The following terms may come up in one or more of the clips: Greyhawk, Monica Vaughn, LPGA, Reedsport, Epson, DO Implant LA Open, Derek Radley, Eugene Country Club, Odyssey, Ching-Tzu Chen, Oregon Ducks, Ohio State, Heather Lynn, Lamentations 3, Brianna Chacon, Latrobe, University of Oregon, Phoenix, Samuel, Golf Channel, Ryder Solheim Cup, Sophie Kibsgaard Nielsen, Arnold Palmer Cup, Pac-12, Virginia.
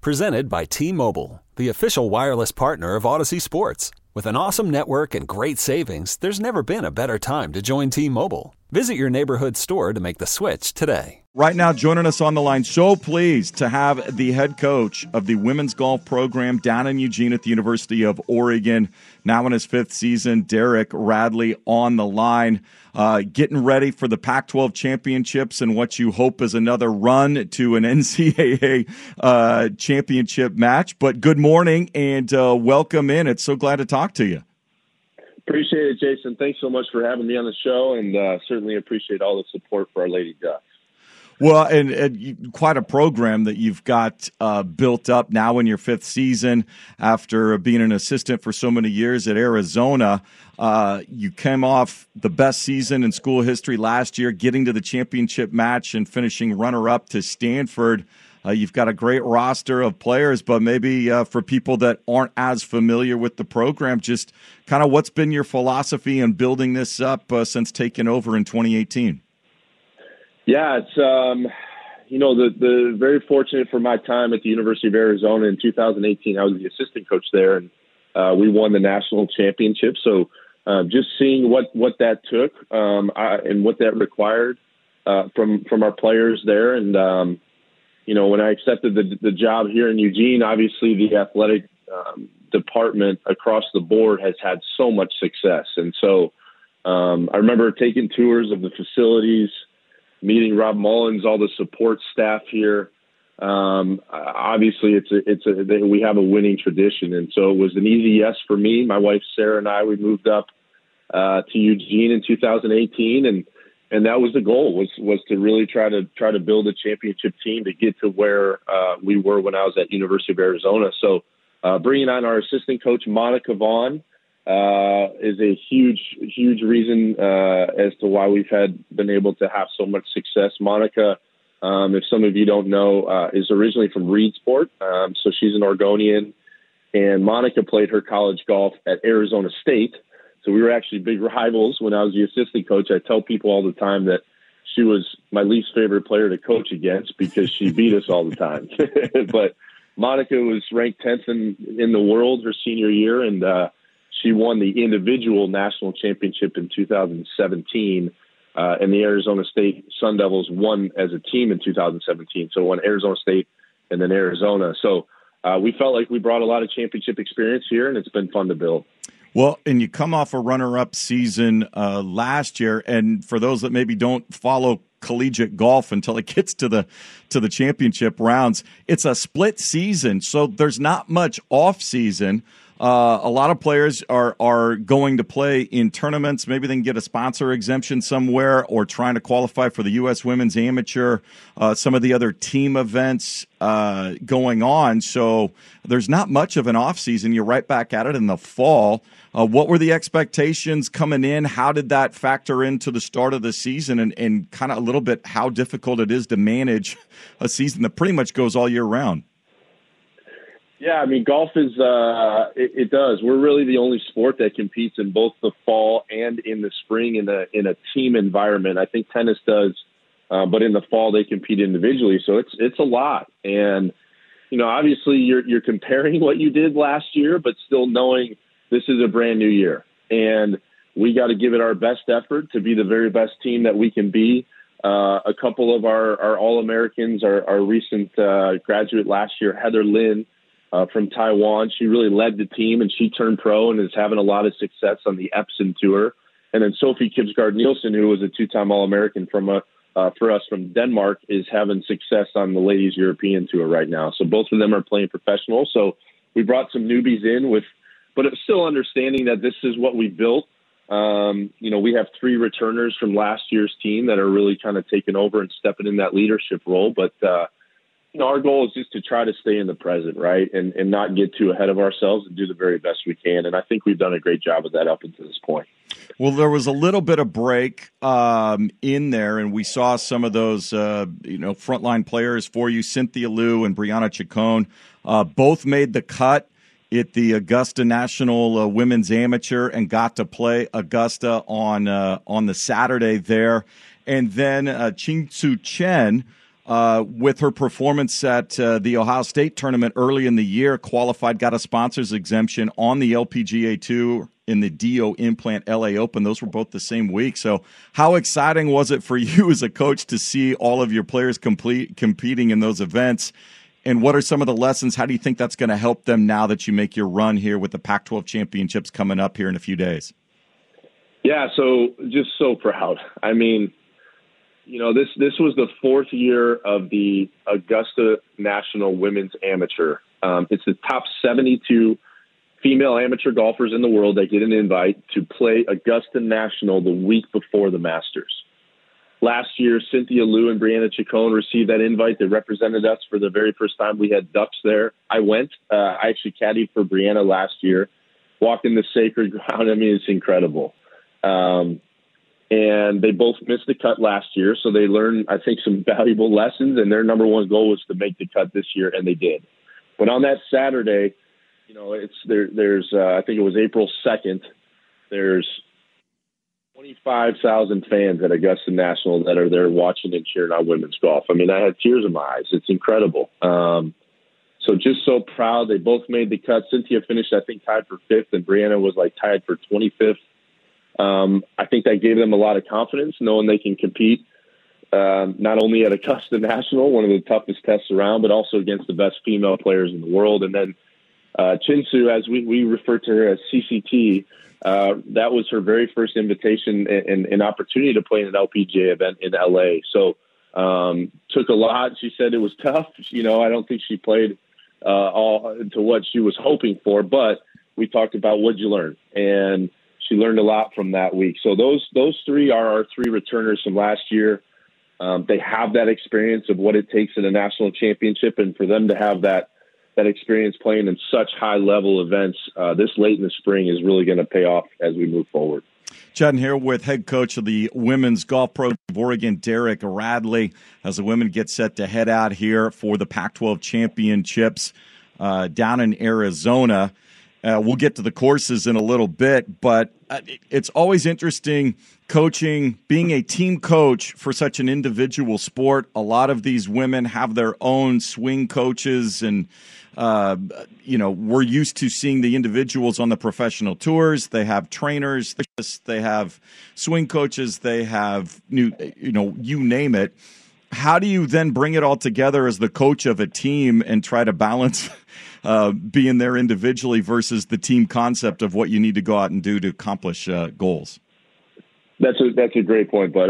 Presented by T-Mobile, the official wireless partner of Odyssey Sports. With an awesome network and great savings, there's never been a better time to join T-Mobile. Visit your neighborhood store to make the switch today. Right now, joining us on the line, so pleased to have the head coach of the women's golf program down in Eugene at the University of Oregon, now in his fifth season, Derek Radley on the line, getting ready for the Pac-12 championships and what you hope is another run to an NCAA championship match. But good morning and welcome in. It's so glad to talk to you. Appreciate it, Jason. Thanks so much for having me on the show, and certainly appreciate all the support for our Lady Ducks. Well, and quite a program that you've got built up now in your fifth season after being an assistant for so many years at Arizona. You came off the best season in school history last year, getting to the championship match and finishing runner-up to Stanford. You've got a great roster of players, but maybe for people that aren't as familiar with the program, just kind of what's been your philosophy in building this up since taking over in 2018? Yeah, it's the very fortunate for my time at the University of Arizona in 2018. I was the assistant coach there, and we won the national championship. So just seeing what that took and what that required from our players there. And, when I accepted the job here in Eugene, obviously the athletic department across the board has had so much success. And so I remember taking tours of the facilities, meeting Rob Mullins, all the support staff here. Obviously, we have a winning tradition, and so it was an easy yes for me. My wife Sarah and I, we moved up to Eugene in 2018, and that was the goal, was to really try to build a championship team to get to where we were when I was at University of Arizona. So bringing on our assistant coach Monica Vaughn is a huge reason as to why we've been able to have so much success. Monica, if some of you don't know, is originally from Reedsport, so she's an Oregonian, and Monica played her college golf at Arizona State, so we were actually big rivals when I was the assistant coach. I tell people all the time that she was my least favorite player to coach against because she beat us all the time. But Monica was ranked 10th in the world her senior year, and she won the individual national championship in 2017, and the Arizona State Sun Devils won as a team in 2017. So won Arizona State and then Arizona. So we felt like we brought a lot of championship experience here, and it's been fun to build. Well, and you come off a runner-up season last year, and for those that maybe don't follow collegiate golf until it gets to the championship rounds, it's a split season, so there's not much off season. A lot of players are going to play in tournaments. Maybe they can get a sponsor exemption somewhere or trying to qualify for the U.S. Women's Amateur, some of the other team events going on. So there's not much of an offseason. You're right back at it in the fall. What were the expectations coming in? How did that factor into the start of the season and kind of a little bit how difficult it is to manage a season that pretty much goes all year round? Yeah, I mean, golf is, it does. We're really the only sport that competes in both the fall and in the spring in a team environment. I think tennis does, but in the fall they compete individually. So it's a lot. And, obviously you're comparing what you did last year, but still knowing this is a brand new year. And we got to give it our best effort to be the very best team that we can be. A couple of our All-Americans, our recent graduate last year, Heather Lynn, from Taiwan. She really led the team, and she turned pro and is having a lot of success on the Epson tour. And then Sophie Kibsgaard Nielsen, who was a two-time All-American for us from Denmark, is having success on the Ladies European tour right now. So both of them are playing professional. So we brought some newbies in but it's still understanding that this is what we built. We have three returners from last year's team that are really kind of taking over and stepping in that leadership role. But you know, our goal is just to try to stay in the present, right, and not get too ahead of ourselves and do the very best we can. And I think we've done a great job of that up until this point. Well, there was a little bit of break in there, and we saw some of those, frontline players for you, Cynthia Liu and Brianna Chacon, both made the cut at the Augusta National Women's Amateur and got to play Augusta on the Saturday there. And then Ching-Tzu Chen, with her performance at the Ohio State tournament early in the year, qualified, got a sponsor's exemption on the LPGA Tour in the DO Implant LA Open. Those were both the same week. So how exciting was it for you as a coach to see all of your players competing in those events? And what are some of the lessons? How do you think that's going to help them now that you make your run here with the Pac-12 championships coming up here in a few days? Yeah, so just so proud. I mean, you know, this was the fourth year of the Augusta National Women's Amateur. It's the top 72 female amateur golfers in the world that get an invite to play Augusta National the week before the Masters. Last year, Cynthia Liu and Brianna Chacon received that invite. They represented us for the very first time. We had Ducks there. I went. I actually caddied for Brianna last year. Walked in the sacred ground. I mean, it's incredible. And they both missed the cut last year, so they learned, I think, some valuable lessons, and their number one goal was to make the cut this year, and they did. But on that Saturday, you know, it's there's I think it was April 2nd, there's 25,000 fans at Augusta National that are there watching and cheering on women's golf. I mean, I had tears in my eyes. It's incredible. So just so proud. They both made the cut. Cynthia finished, I think, tied for 5th, and Brianna was, like, tied for 25th. I think that gave them a lot of confidence, knowing they can compete not only at Augusta National, one of the toughest tests around, but also against the best female players in the world. And then Chin-Tzu, as we refer to her as CCT, that was her very first invitation and opportunity to play in an LPGA event in LA. So took a lot. She said it was tough. You know, I don't think she played all to what she was hoping for, but we talked about what'd you learn. And she learned a lot from that week. So those three are our three returners from last year. They have that experience of what it takes in a national championship. And for them to have that experience playing in such high-level events this late in the spring is really going to pay off as we move forward. Chatting here with head coach of the Women's Golf Program of Oregon, Derek Radley, as the women get set to head out here for the Pac-12 championships down in Arizona. We'll get to the courses in a little bit, but it's always interesting coaching, being a team coach for such an individual sport. A lot of these women have their own swing coaches, and we're used to seeing the individuals on the professional tours. They have trainers, they have swing coaches, they have you name it. How do you then bring it all together as the coach of a team and try to balance being there individually versus the team concept of what you need to go out and do to accomplish goals? That's a great point, but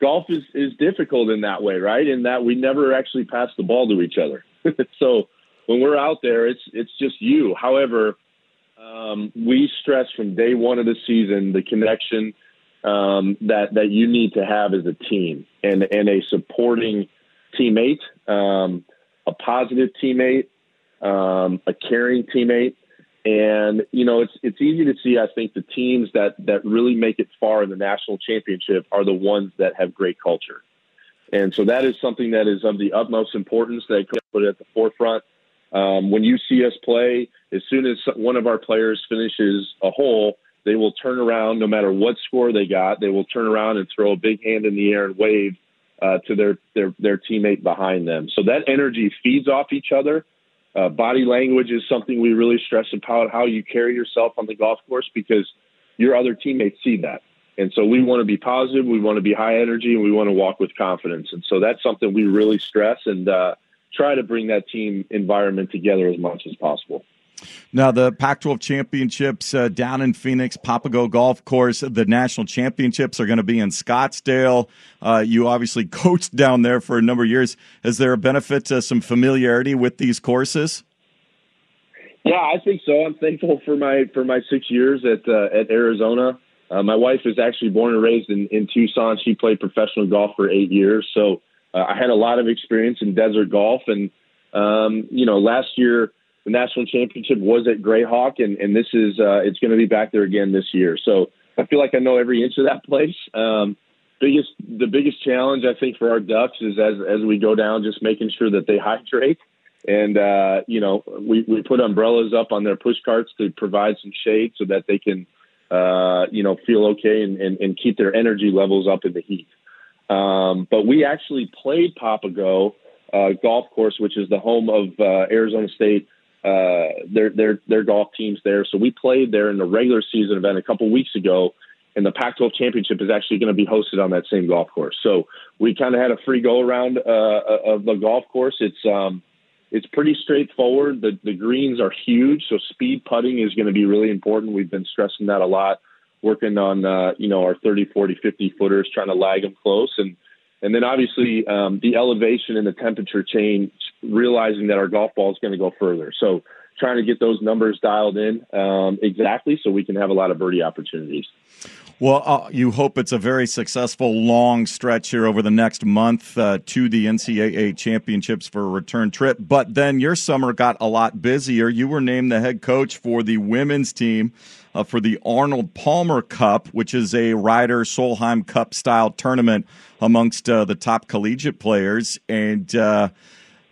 golf is difficult in that way, right? In that we never actually pass the ball to each other. So when we're out there, it's just you. However, we stress from day one of the season the connection that you need to have as a team and a supporting teammate, a positive teammate, a caring teammate. And, it's easy to see, I think, the teams that really make it far in the national championship are the ones that have great culture. And so that is something that is of the utmost importance that could put at the forefront. When you see us play, as soon as one of our players finishes a hole, they will turn around, no matter what score they got, they will turn around and throw a big hand in the air and wave to their teammate behind them. So that energy feeds off each other. Body language is something we really stress about, how you carry yourself on the golf course, because your other teammates see that. And so we want to be positive, we want to be high energy, and we want to walk with confidence. And so that's something we really stress and try to bring that team environment together as much as possible. Now, the Pac-12 championships down in Phoenix, Papago Golf Course, the national championships are going to be in Scottsdale. You obviously coached down there for a number of years. Is there a benefit to some familiarity with these courses? Yeah, I think so. I'm thankful for my 6 years at Arizona. My wife is actually born and raised in Tucson. She played professional golf for 8 years. So I had a lot of experience in desert golf, and last year the national championship was at Greyhawk, and this is it's going to be back there again this year. So I feel like I know every inch of that place. The biggest challenge I think for our Ducks is as we go down, just making sure that they hydrate, and we put umbrellas up on their push carts to provide some shade so that they can feel okay and keep their energy levels up in the heat. But we actually played Papago golf course, which is the home of Arizona State, their golf teams there. So we played there in the regular season event a couple weeks ago, and the Pac-12 championship is actually going to be hosted on that same golf course. So we kind of had a free go around of the golf course. It's pretty straightforward. The greens are huge, so speed putting is going to be really important. We've been stressing that a lot, working on our 30, 40, 50 footers, trying to lag them close, and then obviously the elevation and the temperature change, realizing that our golf ball is going to go further. So trying to get those numbers dialed in exactly so we can have a lot of birdie opportunities. Well, you hope it's a very successful long stretch here over the next month to the NCAA championships for a return trip. But then your summer got a lot busier. You were named the head coach for the women's team for the Arnold Palmer Cup, which is a Ryder Solheim Cup style tournament amongst the top collegiate players. And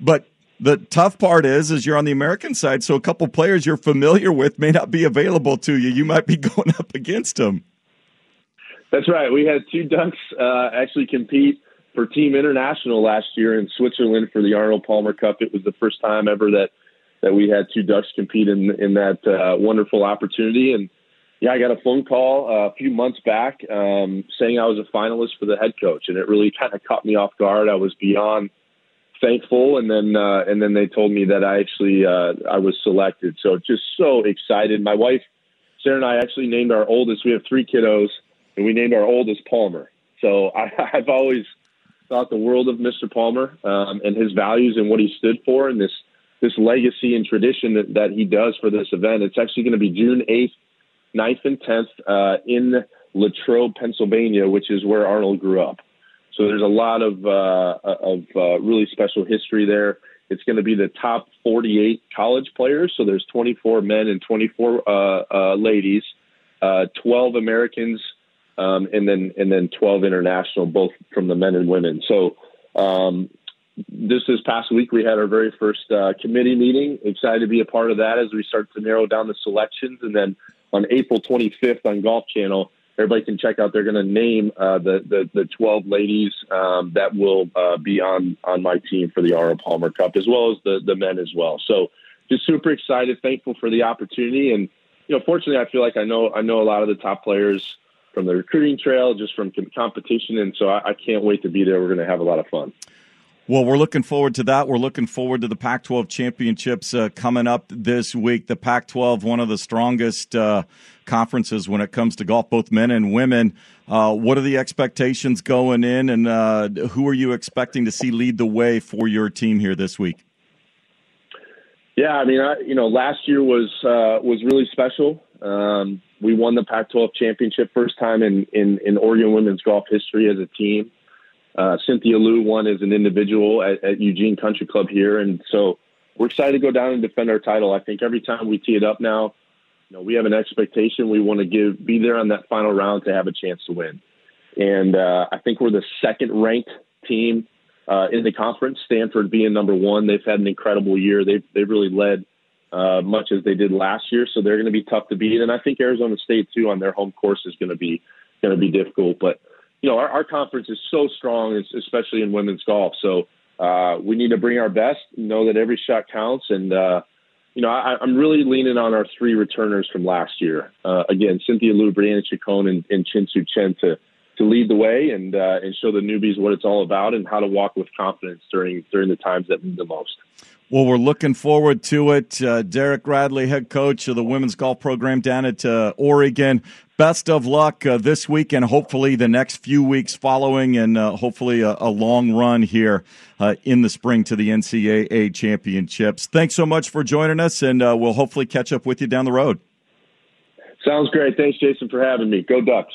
but the tough part is you're on the American side, so a couple players you're familiar with may not be available to you. You might be going up against them. That's right. We had two Ducks actually compete for Team International last year in Switzerland for the Arnold Palmer Cup. It was the first time ever that we had two Ducks compete in that wonderful opportunity. And, I got a phone call a few months back saying I was a finalist for the head coach, and it really kind of caught me off guard. I was beyond thankful, and then they told me that I actually I was selected. So just so excited. My wife, Sarah, and I actually named our oldest. We have three kiddos, and we named our oldest Palmer. So I've always thought the world of Mr. Palmer and his values and what he stood for, and this legacy and tradition that he does for this event. It's actually going to be June 8th, 9th, and 10th in Latrobe, Pennsylvania, which is where Arnold grew up. So there's a lot of really special history there. It's going to be the top 48 college players. So there's 24 men and 24 ladies, 12 Americans, and then 12 international, both from the men and women. So this past week, we had our very first committee meeting. Excited to be a part of that as we start to narrow down the selections. And then on April 25th on Golf Channel, everybody can check out. They're going to name the 12 ladies that will be on my team for the Arnold Palmer Cup, as well as the men as well. So just super excited, thankful for the opportunity. And, fortunately, I feel like I know a lot of the top players from the recruiting trail, just from competition. And so I can't wait to be there. We're going to have a lot of fun. Well, we're looking forward to that. We're looking forward to the Pac-12 championships coming up this week. The Pac-12, one of the strongest conferences when it comes to golf, both men and women. What are the expectations going in, and who are you expecting to see lead the way for your team here this week? Yeah, I mean, last year was really special. We won the Pac-12 championship first time in Oregon women's golf history as a team. Cynthia Liu won as an individual at Eugene Country Club here. And so we're excited to go down and defend our title. I think every time we tee it up now, we have an expectation. We want to be there on that final round to have a chance to win. And I think we're the second-ranked team in the conference, Stanford being number one. They've had an incredible year. They've really led much as they did last year, so they're going to be tough to beat. And I think Arizona State, too, on their home course is going to be difficult. But, our conference is so strong, especially in women's golf. So we need to bring our best, know that every shot counts. And, I'm really leaning on our three returners from last year. Again, Cynthia Liu, Brianna Chacon, and Ching-Tzu Chen to lead the way and show the newbies what it's all about and how to walk with confidence during the times that mean the most. Well, we're looking forward to it. Derek Radley, head coach of the women's golf program down at Oregon. Best of luck this week and hopefully the next few weeks following, and hopefully a long run here in the spring to the NCAA championships. Thanks so much for joining us, and we'll hopefully catch up with you down the road. Sounds great. Thanks, Jason, for having me. Go Ducks.